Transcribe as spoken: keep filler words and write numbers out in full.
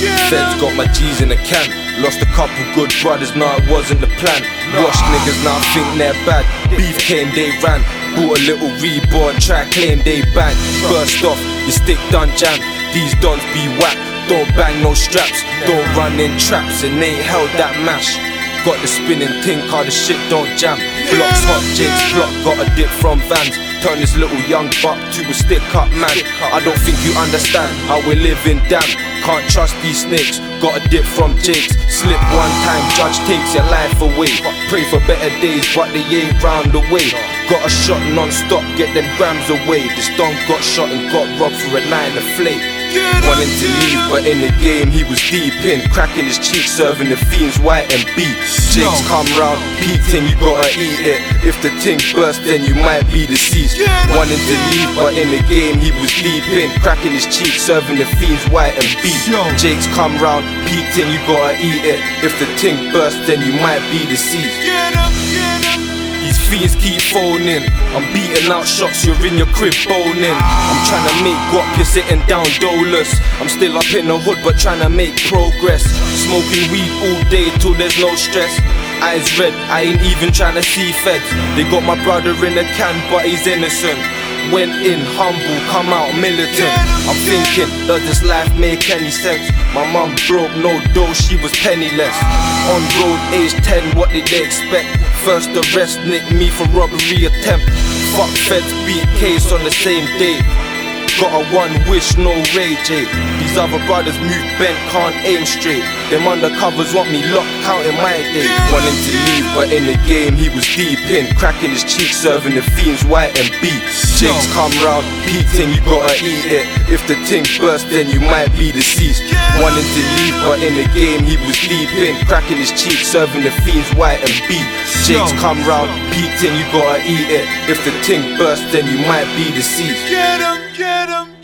Yeah. Feds got my G's in a can. Lost a couple good brothers, now it wasn't the plan. Washed niggas, now I think they're bad. Beef came, they ran. Bought a little reborn, try claim they bang. Burst off, your stick done jam. These dons be whack, don't bang no straps. Don't run in traps, and ain't held that mash. Got the spinning tin car, the shit don't jam. Blocks hot, Jake's block, got a dip from Vans. Turn this little young buck to a stick up man. I don't think you understand how we're living, damn. Can't trust these snakes, got a dip from Jake's. Slip one time, judge takes your life away. Pray for better days, but they ain't round the way. Got a shot non-stop, get them grams away. This don got shot and got robbed for a nine to flake. Wanting to leave, but in the game he was deep in. Cracking his cheeks, serving the fiends white and beat. Jake's come round, peeping, you gotta eat it. If the ting burst, then you might be deceased. Wanting to leave, but in the game he was deep in. Cracking his cheeks, serving the fiends white and beat. Jake's come round, peaked in, you gotta eat it. If the ting bursts, then you might be deceased. These fiends keep phoning. I'm beating out shots, you're in your crib boning. I'm trying to make guap, you're sitting down dolus. I'm still up in the hood, but trying to make progress. Smoking weed all day till there's no stress. Eyes red, I ain't even tryna see feds. They got my brother in a can, but he's innocent. Went in humble, come out militant. I'm thinking, does this life make any sense? My mum broke, no dough, she was penniless. On road, age ten, what did they expect? First arrest, nicked me for robbery attempt. Fuck feds, beat case on the same day. Got a one wish, no rage, eh? These other brothers move bent, can't aim straight. Them undercovers want me locked, counting my day. Wanting to leave, but in the game he was deep in. Cracking his cheeks, serving the fiends white and beat. Jake's come round, peaking, you gotta eat it. If the ting burst, then you might be deceased. Wanting to leave, but in the game he was deep in. Cracking his cheeks, serving the fiends white and beat. Jake's come round, peaking, you gotta eat it. If the ting burst, then you might be deceased. Get him, get him.